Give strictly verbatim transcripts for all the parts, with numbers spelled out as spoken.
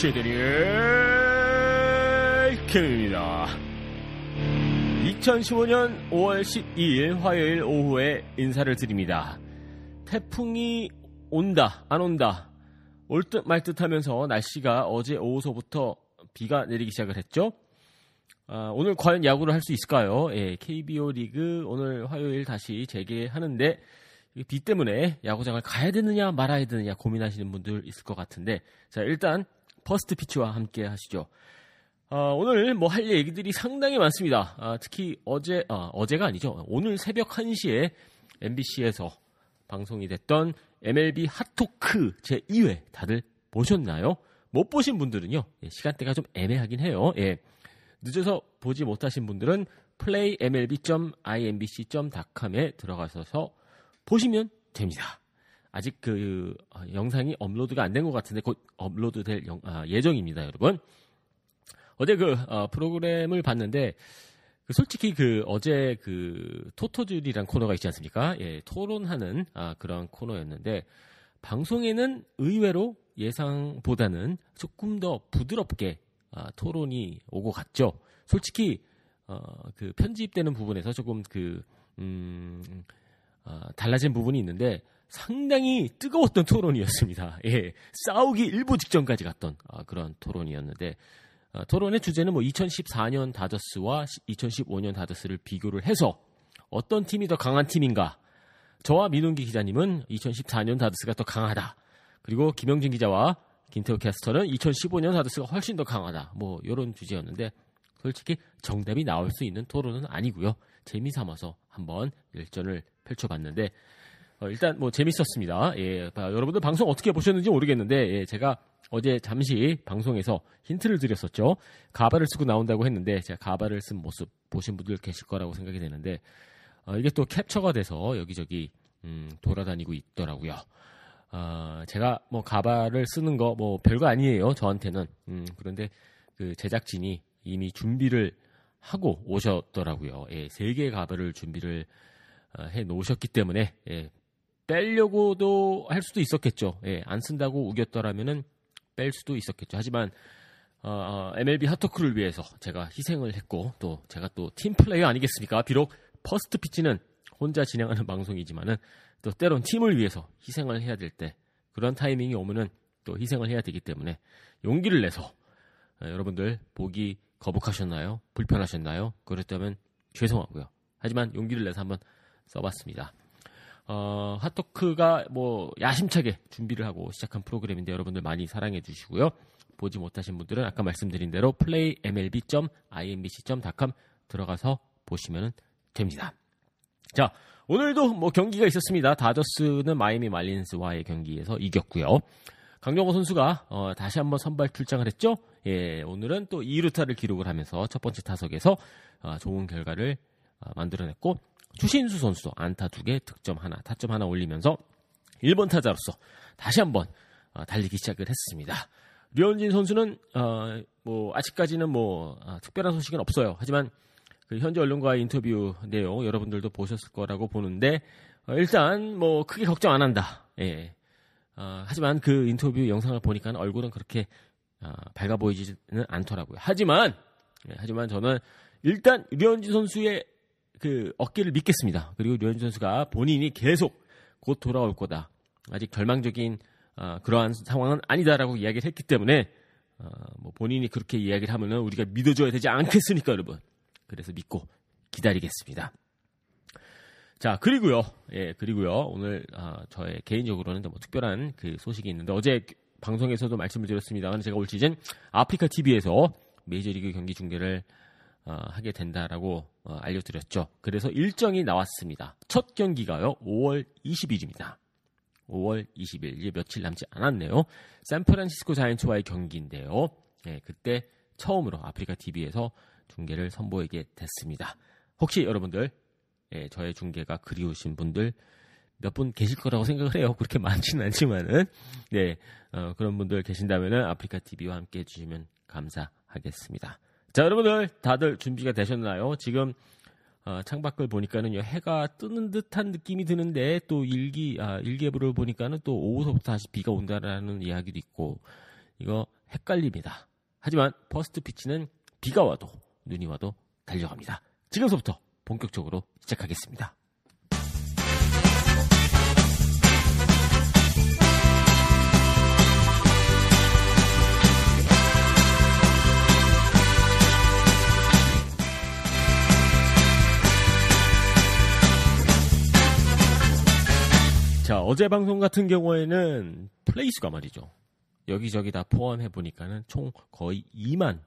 시드리의 케빈입니다. 이천십오 년 오월 십이일 화요일 오후에 인사를 드립니다. 태풍이 온다 안 온다 올 듯 말 듯 하면서 날씨가 어제 오후서부터 비가 내리기 시작을 했죠. 아, 오늘 과연 야구를 할 수 있을까요? 예, 케이비오 리그 오늘 화요일 다시 재개하는데 비 때문에 야구장을 가야 되느냐 말아야 되느냐 고민하시는 분들 있을 것 같은데, 자 일단 퍼스트 피치와 함께 하시죠. 어, 오늘 뭐 할 얘기들이 상당히 많습니다. 아, 특히 어제, 아, 어제가 아니죠. 오늘 새벽 한 시에 엠비씨에서 방송이 됐던 엠엘비 핫토크 제이 회 다들 보셨나요? 못 보신 분들은요. 예, 시간대가 좀 애매하긴 해요. 예. 늦어서 보지 못하신 분들은 플레이 엠엘비 닷 아이엠비씨 닷 컴에 들어가셔서 보시면 됩니다. 아직 그 영상이 업로드가 안 된 것 같은데 곧 업로드 될 영, 아, 예정입니다, 여러분. 어제 그 어, 프로그램을 봤는데 그 솔직히 그 어제 그 토토줄이란 코너가 있지 않습니까? 예, 토론하는 아, 그런 코너였는데 방송에는 의외로 예상보다는 조금 더 부드럽게 아, 토론이 오고 갔죠. 솔직히 어, 그 편집되는 부분에서 조금 그 음, 아, 달라진 부분이 있는데. 상당히 뜨거웠던 토론이었습니다. 예, 싸우기 일보 직전까지 갔던 아, 그런 토론이었는데 아, 토론의 주제는 뭐 이천십사 년 다저스와 이천십오 년 다저스를 비교를 해서 어떤 팀이 더 강한 팀인가. 저와 민웅기 기자님은 이천십사 년 다저스가 더 강하다. 그리고 김영진 기자와 김태호 캐스터는 이천십오 년 다저스가 훨씬 더 강하다. 뭐 이런 주제였는데 솔직히 정답이 나올 수 있는 토론은 아니고요. 재미삼아서 한번 열전을 펼쳐봤는데 어, 일단 뭐 재밌었습니다. 예, 여러분들 방송 어떻게 보셨는지 모르겠는데 예, 제가 어제 잠시 방송에서 힌트를 드렸었죠. 가발을 쓰고 나온다고 했는데 제가 가발을 쓴 모습 보신 분들 계실 거라고 생각이 되는데 어, 이게 또 캡처가 돼서 여기저기 음, 돌아다니고 있더라고요. 어, 제가 뭐 가발을 쓰는 거 뭐 별거 아니에요. 저한테는. 음, 그런데 그 제작진이 이미 준비를 하고 오셨더라고요. 예, 세 개의 가발을 준비를 어, 해 놓으셨기 때문에 예, 빼려고도 할 수도 있었겠죠. 예, 안 쓴다고 우겼더라면은 뺄 수도 있었겠죠. 하지만 어, 엠엘비 핫토크를 위해서 제가 희생을 했고 또 제가 또 팀플레이어 아니겠습니까? 비록 퍼스트 피치는 혼자 진행하는 방송이지만은 또 때론 팀을 위해서 희생을 해야 될 때 그런 타이밍이 오면은 또 희생을 해야 되기 때문에 용기를 내서 예, 여러분들 보기 거북하셨나요? 불편하셨나요? 그랬다면 죄송하고요. 하지만 용기를 내서 한번 써봤습니다. 어, 핫토크가 뭐 야심차게 준비를 하고 시작한 프로그램인데 여러분들 많이 사랑해 주시고요. 보지 못하신 분들은 아까 말씀드린 대로 플레이 엠엘비 닷 아이엠비씨 닷 컴 들어가서 보시면 됩니다. 자, 오늘도 뭐 경기가 있었습니다. 다저스는 마이애미 말린스와의 경기에서 이겼고요. 강정호 선수가 어, 다시 한번 선발 출장을 했죠. 예, 오늘은 또 이 루타를 기록을 하면서 첫 번째 타석에서 어, 좋은 결과를 어, 만들어냈고 추신수 선수도 안타 두 개, 득점 하나, 타점 하나 올리면서 일 번 타자로서 다시 한번 달리기 시작을 했습니다. 류현진 선수는 어, 뭐 아직까지는 뭐 아, 특별한 소식은 없어요. 하지만 그 현지 언론과의 인터뷰 내용 여러분들도 보셨을 거라고 보는데 어, 일단 뭐 크게 걱정 안 한다. 예. 어, 하지만 그 인터뷰 영상을 보니까 얼굴은 그렇게 어, 밝아 보이지는 않더라고요. 하지만 예, 하지만 저는 일단 류현진 선수의 그 어깨를 믿겠습니다. 그리고 류현진 선수가 본인이 계속 곧 돌아올 거다. 아직 절망적인 어, 그러한 상황은 아니다라고 이야기를 했기 때문에 어, 뭐 본인이 그렇게 이야기를 하면은 우리가 믿어줘야 되지 않겠습니까, 여러분? 그래서 믿고 기다리겠습니다. 자, 그리고요, 예, 그리고요. 오늘 어, 저의 개인적으로는 뭐 특별한 그 소식이 있는데 어제 방송에서도 말씀을 드렸습니다만 제가 올 시즌 아프리카 티비에서 메이저리그 경기 중계를 어, 하게 된다라고 어, 알려드렸죠. 그래서 일정이 나왔습니다. 첫 경기가요, 오월 이십일입니다. 오월 이십일, 이제 며칠 남지 않았네요. 샌프란시스코 자이언츠와의 경기인데요. 예, 그때 처음으로 아프리카 티비에서 중계를 선보이게 됐습니다. 혹시 여러분들, 예, 저의 중계가 그리우신 분들 몇 분 계실 거라고 생각을 해요. 그렇게 많지는 않지만은, 네, 어, 그런 분들 계신다면은 아프리카 티비와 함께 해주시면 감사하겠습니다. 자, 여러분들 다들 준비가 되셨나요? 지금 어, 창밖을 보니까는요, 해가 뜨는 듯한 느낌이 드는데 또 일기 아, 일기예보를 보니까는 또 오후서부터 다시 비가 온다라는 이야기도 있고 이거 헷갈립니다. 하지만 퍼스트 피치는 비가 와도 눈이 와도 달려갑니다. 지금서부터 본격적으로 시작하겠습니다. 자, 어제 방송 같은 경우에는 플레이수가 말이죠. 여기저기 다 포함해보니까는 총 거의 이만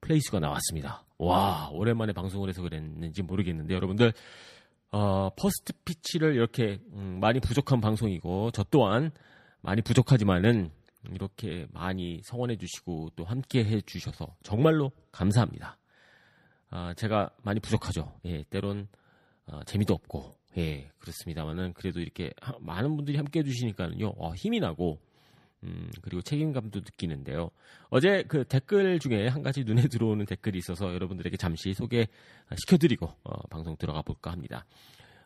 플레이수가 나왔습니다. 와, 오랜만에 방송을 해서 그랬는지 모르겠는데 여러분들 어, 퍼스트 피치를 이렇게 음, 많이 부족한 방송이고 저 또한 많이 부족하지만은 이렇게 많이 성원해주시고 또 함께해 주셔서 정말로 감사합니다. 아, 제가 많이 부족하죠. 예, 때론 어, 재미도 없고 예, 그렇습니다만은 그래도 이렇게 하, 많은 분들이 함께 해주시니까는요, 어, 힘이 나고, 음, 그리고 책임감도 느끼는데요. 어제 그 댓글 중에 한 가지 눈에 들어오는 댓글이 있어서 여러분들에게 잠시 소개시켜드리고, 어, 방송 들어가 볼까 합니다.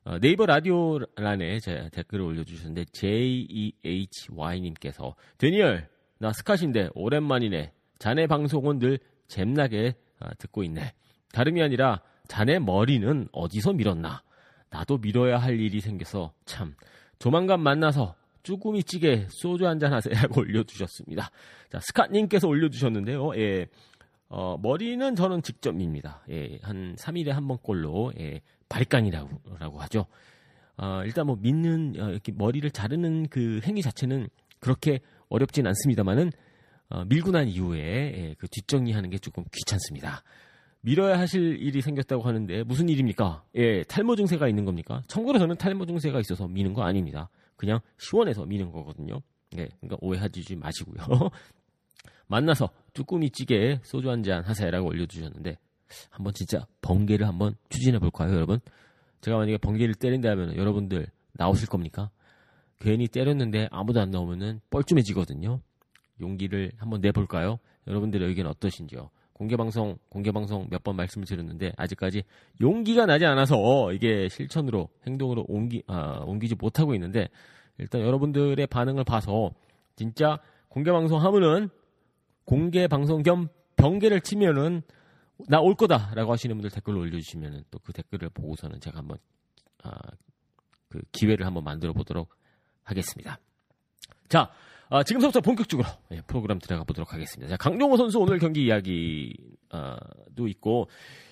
어, 네이버 라디오란에 제 댓글을 올려주셨는데, 제이이에이치와이님께서, 데니얼, 나 스캇인데 오랜만이네. 자네 방송은 늘 잼나게 어, 듣고 있네. 다름이 아니라, 자네 머리는 어디서 밀었나? 나도 밀어야 할 일이 생겨서 참 조만간 만나서 쭈꾸미찌개 소주 한잔 하세요 하고 올려주셨습니다. 자, 스캇님께서 올려주셨는데요. 예, 어, 머리는 저는 직접 밉니다. 예, 한 삼 일에 한 번꼴로 예, 발깡이라고 라고 하죠. 어, 일단 뭐 믿는 어, 이렇게 머리를 자르는 그 행위 자체는 그렇게 어렵진 않습니다만은 어, 밀고 난 이후에 예, 그 뒷정리하는 게 조금 귀찮습니다. 밀어야 하실 일이 생겼다고 하는데 무슨 일입니까? 예, 탈모 증세가 있는 겁니까? 참고로 저는 탈모 증세가 있어서 미는 거 아닙니다. 그냥 시원해서 미는 거거든요. 예, 그러니까 오해하지 마시고요. 만나서 쭈꾸미찌개 소주 한잔 하세요라고 올려주셨는데 한번 진짜 번개를 한번 추진해 볼까요, 여러분? 제가 만약에 번개를 때린다면 여러분들 나오실 겁니까? 괜히 때렸는데 아무도 안 나오면은 뻘쭘해지거든요. 용기를 한번 내볼까요? 여러분들의 의견 어떠신지요? 공개방송, 공개방송 몇 번 말씀을 드렸는데, 아직까지 용기가 나지 않아서 이게 실천으로, 행동으로 옮기, 아, 옮기지 못하고 있는데, 일단 여러분들의 반응을 봐서, 진짜 공개방송 하면은, 공개방송 겸 병계를 치면은, 나 올 거다! 라고 하시는 분들 댓글로 올려주시면은, 또 그 댓글을 보고서는 제가 한번, 아, 그 기회를 한번 만들어 보도록 하겠습니다. 자, 아, 지금부터 본격적으로 예, 프로그램 들어가 보도록 하겠습니다. 자, 강정호 선수 오늘 경기 이야기도 있고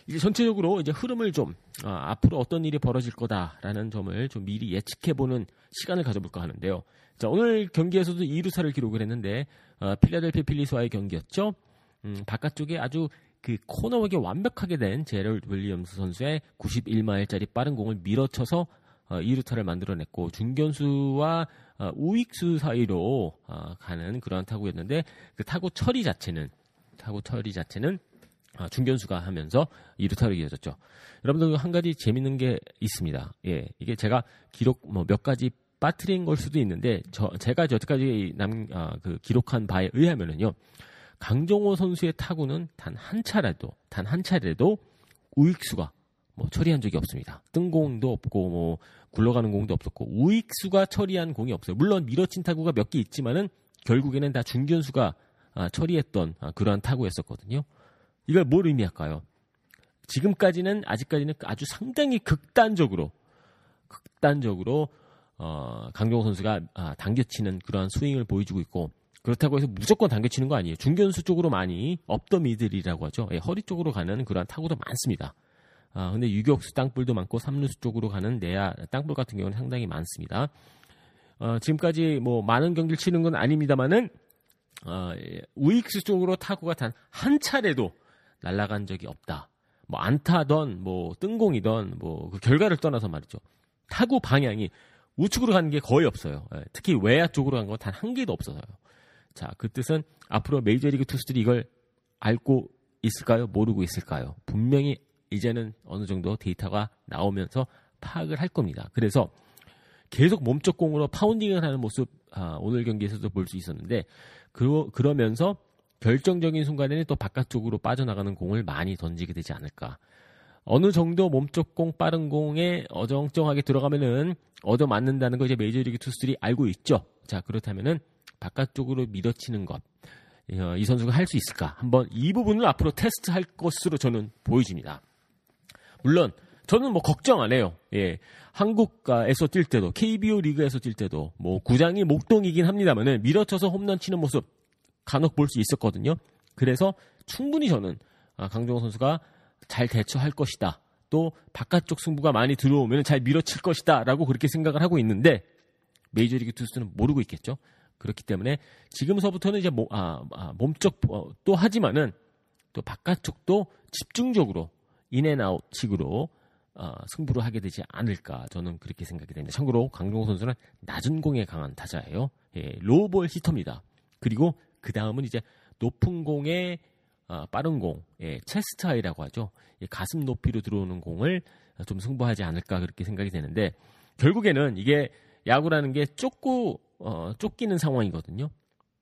이제 전체적으로 이제 흐름을 좀 아, 앞으로 어떤 일이 벌어질 거다라는 점을 좀 미리 예측해보는 시간을 가져볼까 하는데요. 자, 오늘 경기에서도 이 루타를 기록을 했는데 아, 필라델피아 필리스와의 경기였죠. 음, 바깥쪽에 아주 그 코너에게 완벽하게 된 제럴드 윌리엄스 선수의 구십일 마일짜리 빠른 공을 밀어쳐서 어, 이 루타를 만들어냈고 중견수와 어, 우익수 사이로 어, 가는 그런 타구였는데 그 타구 처리 자체는 타구 처리 자체는 어, 중견수가 하면서 이 루타로 이어졌죠. 여러분들 한 가지 재밌는 게 있습니다. 예, 이게 제가 기록 뭐 몇 가지 빠뜨린 걸 수도 있는데 저 제가 여태까지 남 어, 그 기록한 바에 의하면은요 강정호 선수의 타구는 단 한 차례도 단 한 차례도 우익수가 뭐 처리한 적이 없습니다. 뜬 공도 없고 뭐 굴러가는 공도 없었고 우익수가 처리한 공이 없어요. 물론 밀어친 타구가 몇 개 있지만은 결국에는 다 중견수가 아, 처리했던 아, 그러한 타구였었거든요. 이걸 뭘 의미할까요? 지금까지는 아직까지는 아주 상당히 극단적으로 극단적으로 어, 강정호 선수가 아, 당겨치는 그러한 스윙을 보여주고 있고 그렇다고 해서 무조건 당겨치는 거 아니에요. 중견수 쪽으로 많이 업더미들이라고 하죠. 예, 허리 쪽으로 가는 그러한 타구도 많습니다. 아, 근데 유격수 땅볼도 많고 삼루수 쪽으로 가는 내야 땅볼 같은 경우는 상당히 많습니다. 어, 지금까지 뭐 많은 경기를 치는 건 아닙니다만은 어, 우익수 쪽으로 타구가 단 한 차례도 날아간 적이 없다. 뭐 안타던 뭐 뜬공이던 뭐 그 결과를 떠나서 말이죠. 타구 방향이 우측으로 가는 게 거의 없어요. 특히 외야 쪽으로 간 건 단 한 개도 없어서요. 자, 그 뜻은 앞으로 메이저리그 투수들이 이걸 알고 있을까요? 모르고 있을까요? 분명히 이제는 어느 정도 데이터가 나오면서 파악을 할 겁니다. 그래서 계속 몸쪽 공으로 파운딩을 하는 모습 아, 오늘 경기에서도 볼 수 있었는데 그러, 그러면서 결정적인 순간에는 또 바깥쪽으로 빠져나가는 공을 많이 던지게 되지 않을까. 어느 정도 몸쪽 공, 빠른 공에 어정쩡하게 들어가면은 얻어맞는다는 거 이제 메이저리그 투수들이 알고 있죠. 자, 그렇다면은 바깥쪽으로 밀어치는 것. 이 선수가 할 수 있을까? 한번 이 부분을 앞으로 테스트할 것으로 저는 보여집니다. 물론 저는 뭐 걱정 안 해요. 예. 한국에서 뛸 때도 케이비오 리그에서 뛸 때도 뭐 구장이 목동이긴 합니다만은 밀어쳐서 홈런 치는 모습 간혹 볼 수 있었거든요. 그래서 충분히 저는 강정호 선수가 잘 대처할 것이다. 또 바깥쪽 승부가 많이 들어오면 잘 밀어칠 것이다. 라고 그렇게 생각을 하고 있는데 메이저리그 투수는 모르고 있겠죠. 그렇기 때문에 지금서부터는 이제 몸, 아, 아, 몸쪽 어, 또 하지만은 또 바깥쪽도 집중적으로 인앤아웃식으로 어, 승부를 하게 되지 않을까 저는 그렇게 생각이 됩니다. 참고로 강정호 선수는 낮은 공에 강한 타자예요. 예, 로우볼 히터입니다. 그리고 그 다음은 이제 높은 공에 어, 빠른 공, 예, 체스트 하이라고 하죠. 예, 가슴 높이로 들어오는 공을 좀 승부하지 않을까 그렇게 생각이 되는데 결국에는 이게 야구라는 게 쫓고 어, 쫓기는 상황이거든요.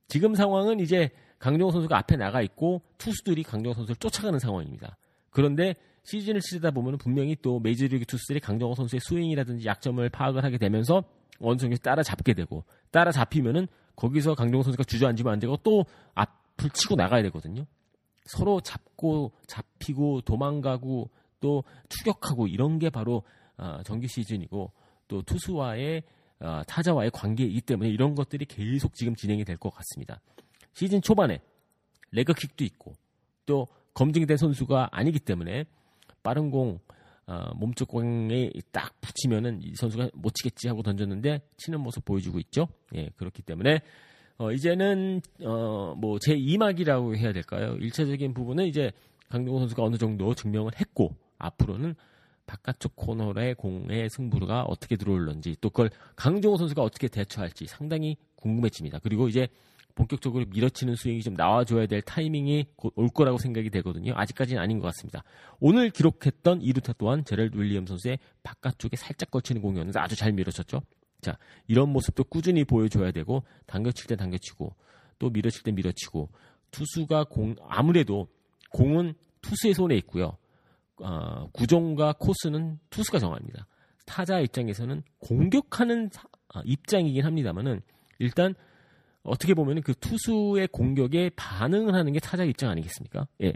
지금 상황은 이제 강정호 선수가 앞에 나가 있고 투수들이 강정호 선수를 쫓아가는 상황입니다. 그런데 시즌을 치르다 보면 분명히 또 메이저리그 투수들이 강정호 선수의 스윙이라든지 약점을 파악을 하게 되면서 어느 정도 따라잡게 되고 따라잡히면은 거기서 강정호 선수가 주저앉으면 안 되고 또 앞을 치고 나가야 되거든요. 서로 잡고 잡히고 도망가고 또 추격하고 이런 게 바로 어, 정규 시즌이고 또 투수와의 어, 타자와의 관계이기 때문에 이런 것들이 계속 지금 진행이 될 것 같습니다. 시즌 초반에 레그킥도 있고 또 검증된 선수가 아니기 때문에 빠른 공, 어, 몸쪽 공에 딱 붙이면은 이 선수가 못 치겠지 하고 던졌는데 치는 모습 보여주고 있죠. 예, 그렇기 때문에 어, 이제는 어, 뭐 제이 막이라고 해야 될까요? 일차적인 부분은 이제 강정호 선수가 어느 정도 증명을 했고 앞으로는 바깥쪽 코너의 공의 승부가 어떻게 들어올는지 또 그걸 강정호 선수가 어떻게 대처할지 상당히 궁금해집니다. 그리고 이제 본격적으로 밀어치는 스윙이 좀 나와줘야 될 타이밍이 올 거라고 생각이 되거든요. 아직까지는 아닌 것 같습니다. 오늘 기록했던 이루타 또한 제럴드 윌리엄스 선수의 바깥쪽에 살짝 걸치는 공이었는데 아주 잘 밀어쳤죠. 자, 이런 모습도 꾸준히 보여줘야 되고 당겨칠 때 당겨치고 또 밀어칠 때 밀어치고 투수가 공 아무래도 공은 투수의 손에 있고요. 어, 구종과 코스는 투수가 정합니다. 타자 입장에서는 공격하는 사, 아, 입장이긴 합니다만은 일단 어떻게 보면 그 투수의 공격에 반응을 하는 게 타자 입장 아니겠습니까? 예.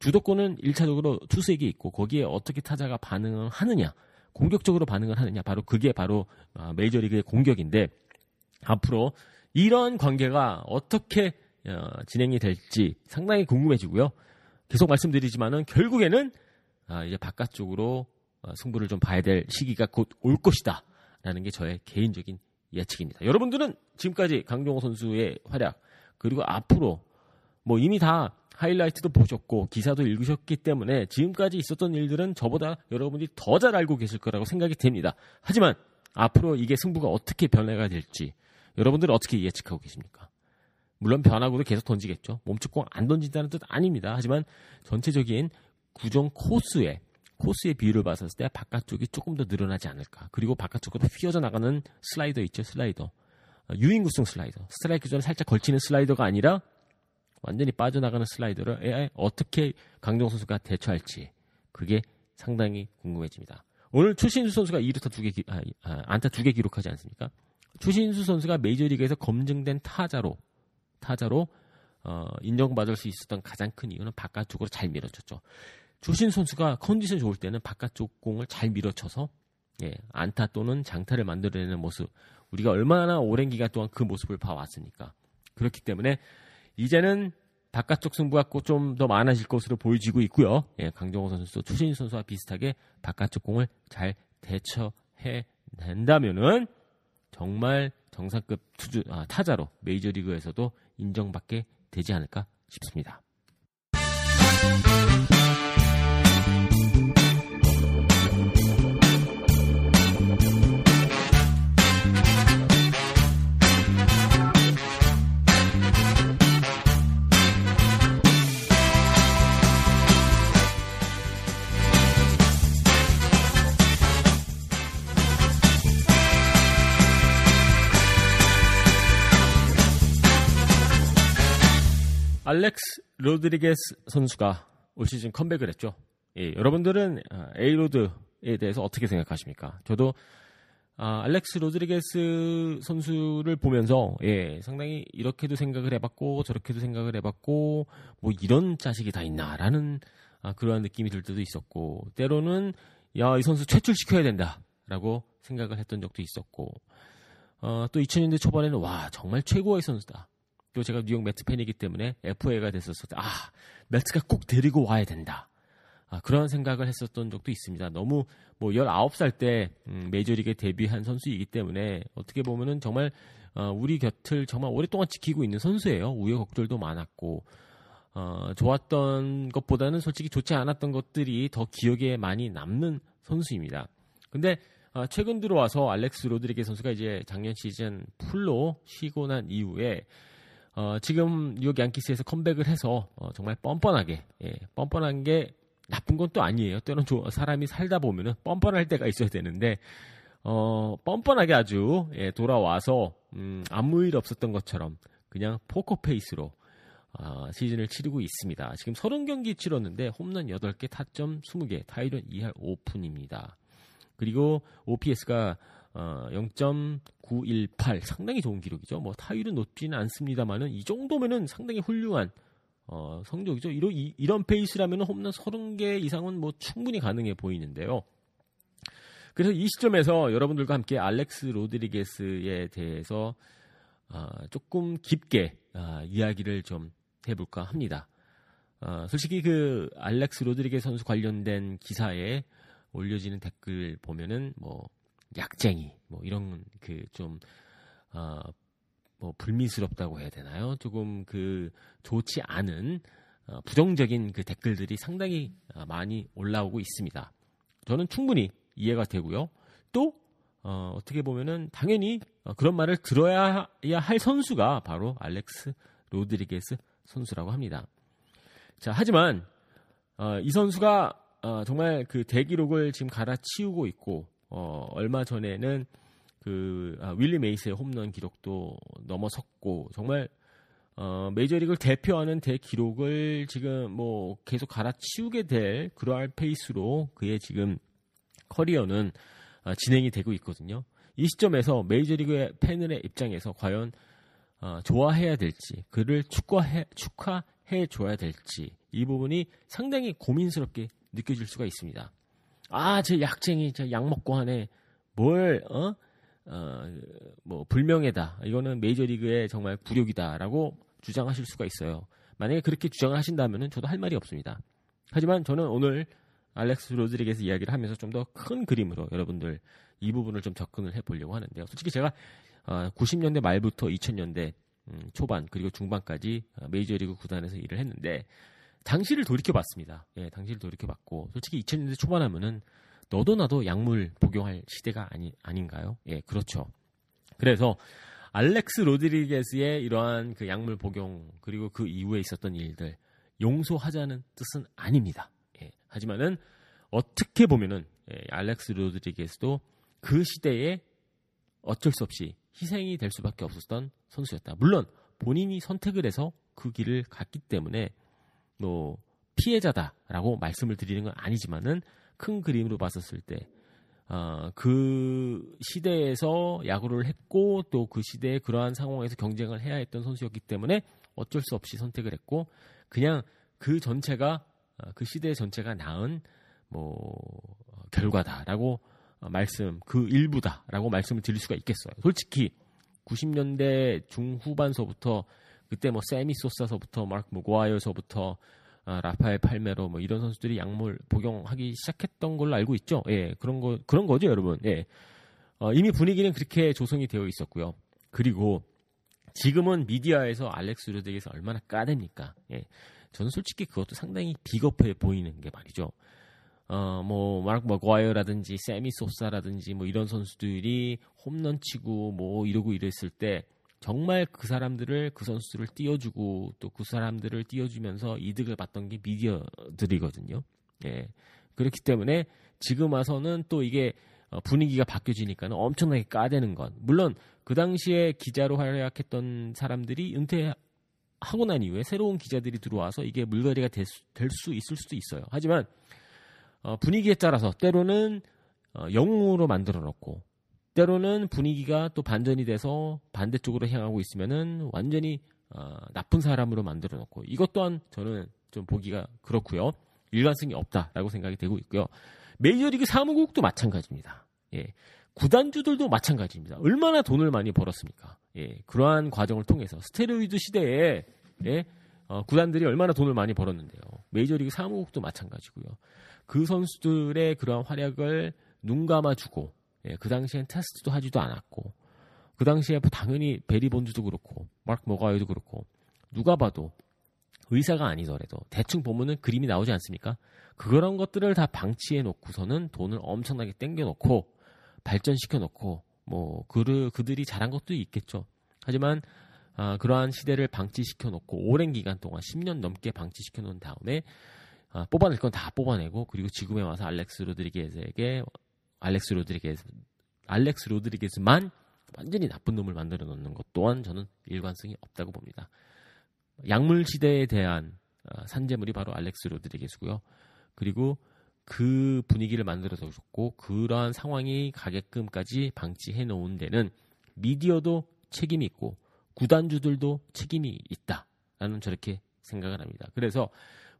주도권은 일차적으로 투수에게 있고 거기에 어떻게 타자가 반응을 하느냐, 공격적으로 반응을 하느냐, 바로 그게 바로 아, 메이저리그의 공격인데 앞으로 이런 관계가 어떻게 어, 진행이 될지 상당히 궁금해지고요. 계속 말씀드리지만은 결국에는 아, 이제 바깥쪽으로 승부를 좀 봐야 될 시기가 곧 올 것이다 라는 게 저의 개인적인 예측입니다. 여러분들은 지금까지 강정호 선수의 활약 그리고 앞으로 뭐 이미 다 하이라이트도 보셨고 기사도 읽으셨기 때문에 지금까지 있었던 일들은 저보다 여러분들이 더 잘 알고 계실 거라고 생각이 됩니다. 하지만 앞으로 이게 승부가 어떻게 변화가 될지 여러분들은 어떻게 예측하고 계십니까? 물론 변하고도 계속 던지겠죠. 몸축공 안 던진다는 뜻 아닙니다. 하지만 전체적인 구종 코스의 코스의 비율을 봤을 때 바깥쪽이 조금 더 늘어나지 않을까. 그리고 바깥쪽으로 휘어져 나가는 슬라이더 있죠. 슬라이더. 유인구성 슬라이더. 스트라이크 존에 살짝 걸치는 슬라이더가 아니라 완전히 빠져나가는 슬라이더를 어떻게 강정호 선수가 대처할지 그게 상당히 궁금해집니다. 오늘 추신수 선수가 이루타 두 개 기, 아, 안타 두 개 기록하지 않습니까? 추신수 선수가 메이저리그에서 검증된 타자로 타자로 어, 인정받을 수 있었던 가장 큰 이유는 바깥쪽으로 잘 밀어쳤죠. 추신수 선수가 컨디션 좋을 때는 바깥쪽 공을 잘 밀어쳐서 예, 안타 또는 장타를 만들어내는 모습 우리가 얼마나 오랜 기간 동안 그 모습을 봐왔으니까 그렇기 때문에 이제는 바깥쪽 승부가 좀 더 많아질 것으로 보여지고 있고요. 예, 강정호 선수도 추신수 선수와 비슷하게 바깥쪽 공을 잘 대처해낸다면은 정말 정상급 투주, 아, 타자로 메이저리그에서도 인정받게 되지 않을까 싶습니다. 알렉스 로드리게스 선수가 올 시즌 컴백을 했죠. 예, 여러분들은 에이로드에 대해서 어떻게 생각하십니까? 저도 아, 알렉스 로드리게스 선수를 보면서 예, 상당히 이렇게도 생각을 해봤고 저렇게도 생각을 해봤고 뭐 이런 자식이 다 있나라는 아, 그러한 느낌이 들 때도 있었고 때로는 야, 이 선수 퇴출시켜야 된다라고 생각을 했던 적도 있었고 어, 또 이천 년대 초반에는 와 정말 최고의 선수다. 또 제가 뉴욕 매트 팬이기 때문에 에프에이가 됐었을 때 아, 매트가 꼭 데리고 와야 된다. 아, 그런 생각을 했었던 적도 있습니다. 너무 뭐 열아홉 살 때 음, 메이저리그에 데뷔한 선수이기 때문에 어떻게 보면은 정말 어, 우리 곁을 정말 오랫동안 지키고 있는 선수예요. 우여곡절도 많았고 어, 좋았던 것보다는 솔직히 좋지 않았던 것들이 더 기억에 많이 남는 선수입니다. 근데 어, 최근 들어와서 알렉스 로드리게스 선수가 이제 작년 시즌 풀로 쉬고 난 이후에 어, 지금 뉴욕 양키스에서 컴백을 해서 어, 정말 뻔뻔하게 예, 뻔뻔한 게 나쁜 건 또 아니에요. 때론 사람이 살다 보면은 뻔뻔할 때가 있어야 되는데 어, 뻔뻔하게 아주 예, 돌아와서 음, 아무 일 없었던 것처럼 그냥 포커페이스로 어, 시즌을 치르고 있습니다. 지금 삼십 경기 치렀는데 홈런 여덟 개, 타점 스무 개, 타이런 이 할 오 푼입니다. 그리고 오피에스가 어, 영 점 구일팔, 상당히 좋은 기록이죠. 뭐 타율은 높지는 않습니다만은 이 정도면은 상당히 훌륭한 어, 성적이죠. 이러, 이, 이런 페이스라면은 홈런 삼십 개 이상은 뭐 충분히 가능해 보이는데요. 그래서 이 시점에서 여러분들과 함께 알렉스 로드리게스에 대해서 어, 조금 깊게 어, 이야기를 좀 해볼까 합니다. 어, 솔직히 그 알렉스 로드리게스 선수 관련된 기사에 올려지는 댓글 보면은 뭐 약쟁이 뭐 이런 그 좀 어, 뭐 불미스럽다고 해야 되나요? 조금 그 좋지 않은 어, 부정적인 그 댓글들이 상당히 어, 많이 올라오고 있습니다. 저는 충분히 이해가 되고요. 또 어, 어떻게 보면은 당연히 어, 그런 말을 들어야 할 선수가 바로 알렉스 로드리게스 선수라고 합니다. 자, 하지만 어, 이 선수가 어, 정말 그 대기록을 지금 갈아치우고 있고 어, 얼마 전에는 그 아, 윌리 메이스의 홈런 기록도 넘어섰고 정말 어, 메이저리그를 대표하는 대기록을 지금 뭐 계속 갈아치우게 될 그러할 페이스로 그의 지금 커리어는 아, 진행이 되고 있거든요. 이 시점에서 메이저리그의 팬들의 입장에서 과연 어, 좋아해야 될지 그를 축하해, 축하해줘야 될지 이 부분이 상당히 고민스럽게 느껴질 수가 있습니다. 아, 제 약쟁이, 제 약 먹고 하네. 뭘, 어? 어, 뭐, 불명예다. 이거는 메이저리그의 정말 굴욕이다라고 주장하실 수가 있어요. 만약에 그렇게 주장을 하신다면 저도 할 말이 없습니다. 하지만 저는 오늘 알렉스 로드리게스 이야기를 하면서 좀 더 큰 그림으로 여러분들 이 부분을 좀 접근을 해보려고 하는데요. 솔직히 제가 구십 년대 말부터 이천 년대 초반 그리고 중반까지 메이저리그 구단에서 일을 했는데 당시를 돌이켜봤습니다. 예, 당시를 돌이켜봤고 솔직히 이천 년대 초반 하면은 너도 나도 약물 복용할 시대가 아니, 아닌가요? 예, 그렇죠. 그래서 알렉스 로드리게스의 이러한 그 약물 복용 그리고 그 이후에 있었던 일들 용서하자는 뜻은 아닙니다. 예, 하지만은 어떻게 보면은 예, 알렉스 로드리게스도 그 시대에 어쩔 수 없이 희생이 될 수밖에 없었던 선수였다. 물론 본인이 선택을 해서 그 길을 갔기 때문에 또 피해자다라고 말씀을 드리는 건 아니지만은 큰 그림으로 봤었을 때 어, 그 시대에서 야구를 했고 또 그 시대에 그러한 상황에서 경쟁을 해야 했던 선수였기 때문에 어쩔 수 없이 선택을 했고 그냥 그 전체가 그 시대 전체가 낳은 뭐 결과다라고 말씀 그 일부다라고 말씀을 드릴 수가 있겠어요. 솔직히 구십 년대 중후반서부터 그때 뭐 세미 소사서부터 마크 모고아이어서부터 아, 라파엘 팔메로 뭐 이런 선수들이 약물 복용하기 시작했던 걸로 알고 있죠. 예, 그런 거 그런 거죠, 여러분. 예, 어, 이미 분위기는 그렇게 조성이 되어 있었고요. 그리고 지금은 미디어에서 알렉스 로드리게스 얼마나 까댑니까? 예, 저는 솔직히 그것도 상당히 비겁해 보이는 게 말이죠. 어, 뭐 마크 모고아이어라든지 세미 소사라든지 뭐 이런 선수들이 홈런 치고 뭐 이러고 이랬을 때. 정말 그 사람들을 그 선수들을 띄워주고 또 그 사람들을 띄워주면서 이득을 봤던 게 미디어들이거든요. 예, 그렇기 때문에 지금 와서는 또 이게 분위기가 바뀌어지니까는 엄청나게 까대는 건 물론 그 당시에 기자로 활약했던 사람들이 은퇴 하고 난 이후에 새로운 기자들이 들어와서 이게 물갈이가 될 수, 될 수 있을 수도 있어요. 하지만 어, 분위기에 따라서 때로는 어, 영웅으로 만들어놓고 때로는 분위기가 또 반전이 돼서 반대쪽으로 향하고 있으면은 완전히 어, 나쁜 사람으로 만들어놓고 이것 또한 저는 좀 보기가 그렇고요. 일관성이 없다라고 생각이 되고 있고요. 메이저리그 사무국도 마찬가지입니다. 예. 구단주들도 마찬가지입니다. 얼마나 돈을 많이 벌었습니까? 예, 그러한 과정을 통해서 스테로이드 시대에 예, 어, 구단들이 얼마나 돈을 많이 벌었는데요. 메이저리그 사무국도 마찬가지고요. 그 선수들의 그러한 활약을 눈 감아주고 예, 그 당시엔 테스트도 하지도 않았고 그 당시에 당연히 베리본즈도 그렇고 마크 머가이도 그렇고 누가 봐도 의사가 아니더라도 대충 보면은 그림이 나오지 않습니까? 그런 것들을 다 방치해놓고서는 돈을 엄청나게 땡겨놓고 발전시켜놓고 뭐 그르, 그들이 잘한 것도 있겠죠. 하지만 아, 그러한 시대를 방치시켜놓고 오랜 기간 동안 십 년 넘게 방치시켜놓은 다음에 아, 뽑아낼 건 다 뽑아내고 그리고 지금에 와서 알렉스 로드리게스에게 알렉스 로드리게스 알렉스 로드리게스만 완전히 나쁜 놈을 만들어 놓는 것 또한 저는 일관성이 없다고 봅니다. 약물 시대에 대한 아, 산재물이 바로 알렉스 로드리게스고요. 그리고 그 분위기를 만들어서 줬고 그러한 상황이 가게끔까지 방치해 놓은 데는 미디어도 책임이 있고 구단주들도 책임이 있다라는 저렇게 생각을 합니다. 그래서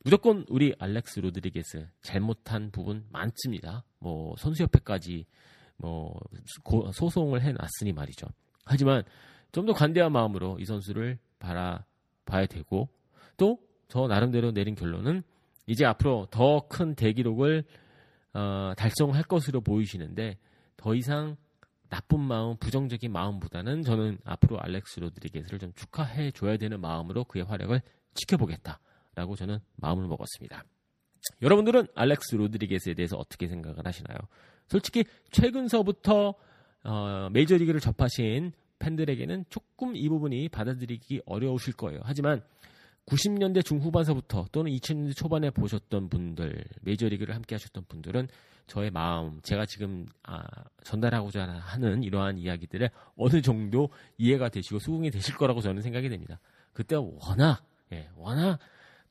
무조건 우리 알렉스 로드리게스 잘못한 부분 많습니다. 뭐 선수협회까지 뭐 소송을 해놨으니 말이죠. 하지만 좀 더 관대한 마음으로 이 선수를 바라봐야 되고 또 저 나름대로 내린 결론은 이제 앞으로 더 큰 대기록을 어, 달성할 것으로 보이시는데 더 이상 나쁜 마음, 부정적인 마음보다는 저는 앞으로 알렉스 로드리게스를 좀 축하해줘야 되는 마음으로 그의 활약을 지켜보겠다라고 저는 마음을 먹었습니다. 여러분들은 알렉스 로드리게스에 대해서 어떻게 생각을 하시나요? 솔직히 최근서부터 어, 메이저리그를 접하신 팬들에게는 조금 이 부분이 받아들이기 어려우실 거예요. 하지만 구십 년대 중후반서부터 또는 이천 년대 초반에 보셨던 분들, 메이저리그를 함께 하셨던 분들은 저의 마음, 제가 지금 아, 전달하고자 하는 이러한 이야기들에 어느 정도 이해가 되시고 수긍이 되실 거라고 저는 생각이 됩니다. 그때 워낙, 예, 워낙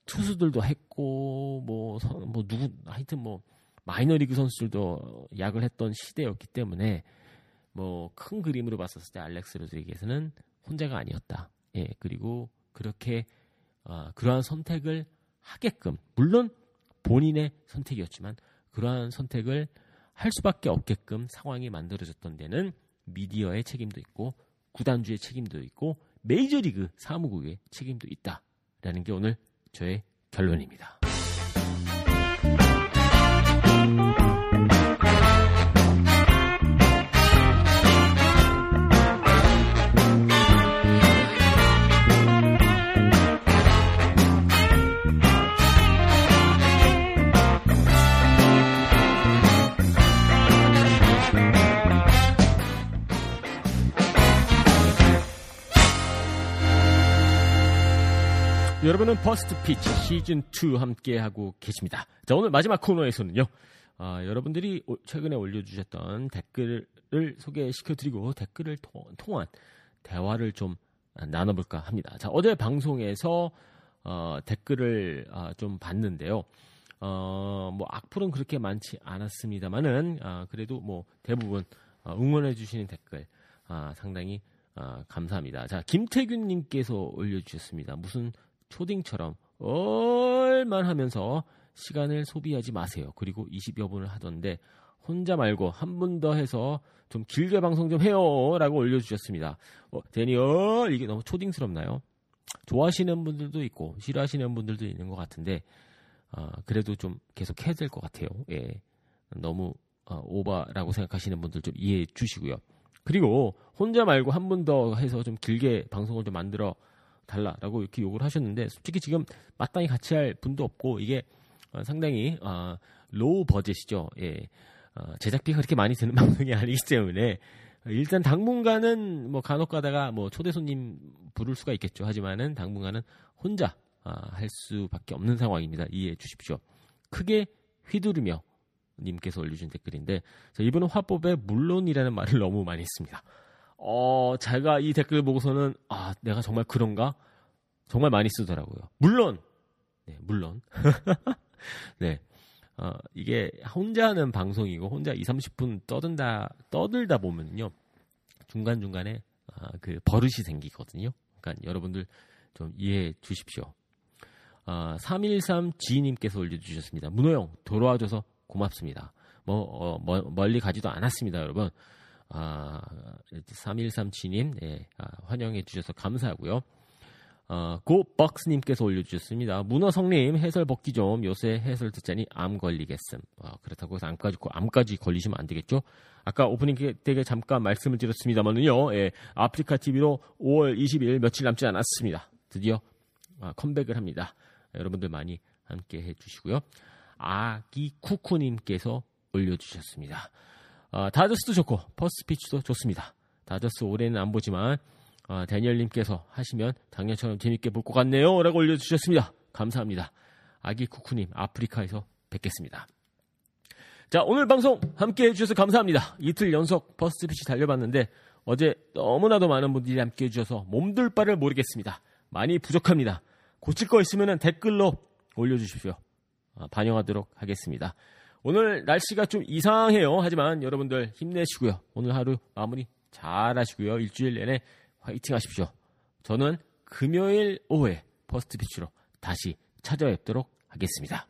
투수들도 했고, 뭐, 뭐, 누구, 하여튼 뭐, 마이너리그 선수들도 약을 했던 시대였기 때문에 뭐, 큰 그림으로 봤었을 때 알렉스 로드리게스는 혼자가 아니었다. 예, 그리고 그렇게 아, 그러한 선택을 하게끔 물론 본인의 선택이었지만 그러한 선택을 할 수밖에 없게끔 상황이 만들어졌던 데는 미디어의 책임도 있고 구단주의 책임도 있고 메이저리그 사무국의 책임도 있다라는 게 오늘 저의 결론입니다. 여러분은 퍼스트 피치 시즌 투 함께하고 계십니다. 자, 오늘 마지막 코너에서는요. 아, 여러분들이 최근에 올려주셨던 댓글을 소개시켜드리고 댓글을 통한 대화를 좀 나눠볼까 합니다. 자, 어제 방송에서 어, 댓글을 아, 좀 봤는데요. 어, 뭐 악플은 그렇게 많지 않았습니다만은 아, 그래도 뭐 대부분 응원해주시는 댓글 아, 상당히 아, 감사합니다. 자, 김태균님께서 올려주셨습니다. 무슨 초딩처럼 얼만 하면서 시간을 소비하지 마세요. 그리고 이십여 분을 하던데 혼자 말고 한 분 더 해서 좀 길게 방송 좀 해요 라고 올려주셨습니다. 어, 데니얼 이게 너무 초딩스럽나요? 좋아하시는 분들도 있고 싫어하시는 분들도 있는 것 같은데 어, 그래도 좀 계속 해야 될 것 같아요. 예, 너무 어, 오바라고 생각하시는 분들 좀 이해해 주시고요. 그리고 혼자 말고 한 분 더 해서 좀 길게 방송을 좀 만들어 달라라고 이렇게 욕을 하셨는데 솔직히 지금 마땅히 같이 할 분도 없고 이게 상당히 어, 로우 버젯이죠. 예. 어, 제작비가 그렇게 많이 드는 방송이 아니기 때문에 일단 당분간은 뭐 간혹 가다가 뭐 초대 손님 부를 수가 있겠죠. 하지만은 당분간은 혼자 어, 할 수밖에 없는 상황입니다. 이해해 주십시오. 크게 휘두르며 님께서 올려준 댓글인데 자, 이분은 화법에 물론이라는 말을 너무 많이 했습니다. 어, 제가 이 댓글 보고서는 아, 내가 정말 그런가? 정말 많이 쓰더라고요. 물론, 네, 물론, 네, 어, 이게 혼자 하는 방송이고 혼자 이삼십 분 떠든다 떠들다 보면요 중간 중간에 어, 그 버릇이 생기거든요. 그러니까 여러분들 좀 이해해 주십시오. 어, 삼일삼 지님께서 올려주셨습니다. 문호영 돌아와줘서 고맙습니다. 뭐, 어, 멀, 멀리 가지도 않았습니다, 여러분. 아, 삼일삼 지님, 예, 아, 환영해 주셔서 감사하고요. 어, 고박스님께서 올려주셨습니다. 문어성님, 해설 벗기 좀. 요새 해설 듣자니 암 걸리겠음. 어, 그렇다고 해서 암까지, 암까지 걸리시면 안 되겠죠? 아까 오프닝 때 잠깐 말씀을 드렸습니다만은요, 예, 아프리카 티비로 오월 이십일 며칠 남지 않았습니다. 드디어 아, 컴백을 합니다. 여러분들 많이 함께 해주시고요. 아기쿠쿠님께서 올려주셨습니다. 아, 다저스도 좋고 퍼스피치도 좋습니다. 다저스 올해는 안 보지만 아, 대니얼님께서 하시면 작년처럼 재밌게 볼 것 같네요 라고 올려주셨습니다. 감사합니다. 아기쿠쿠님, 아프리카에서 뵙겠습니다. 자, 오늘 방송 함께 해주셔서 감사합니다. 이틀 연속 퍼스피치 달려봤는데 어제 너무나도 많은 분들이 함께 해주셔서 몸둘 바를 모르겠습니다. 많이 부족합니다. 고칠 거 있으면 댓글로 올려주십시오. 아, 반영하도록 하겠습니다. 오늘 날씨가 좀 이상해요. 하지만 여러분들 힘내시고요. 오늘 하루 마무리 잘 하시고요. 일주일 내내 화이팅 하십시오. 저는 금요일 오후에 퍼스트 피치로 다시 찾아뵙도록 하겠습니다.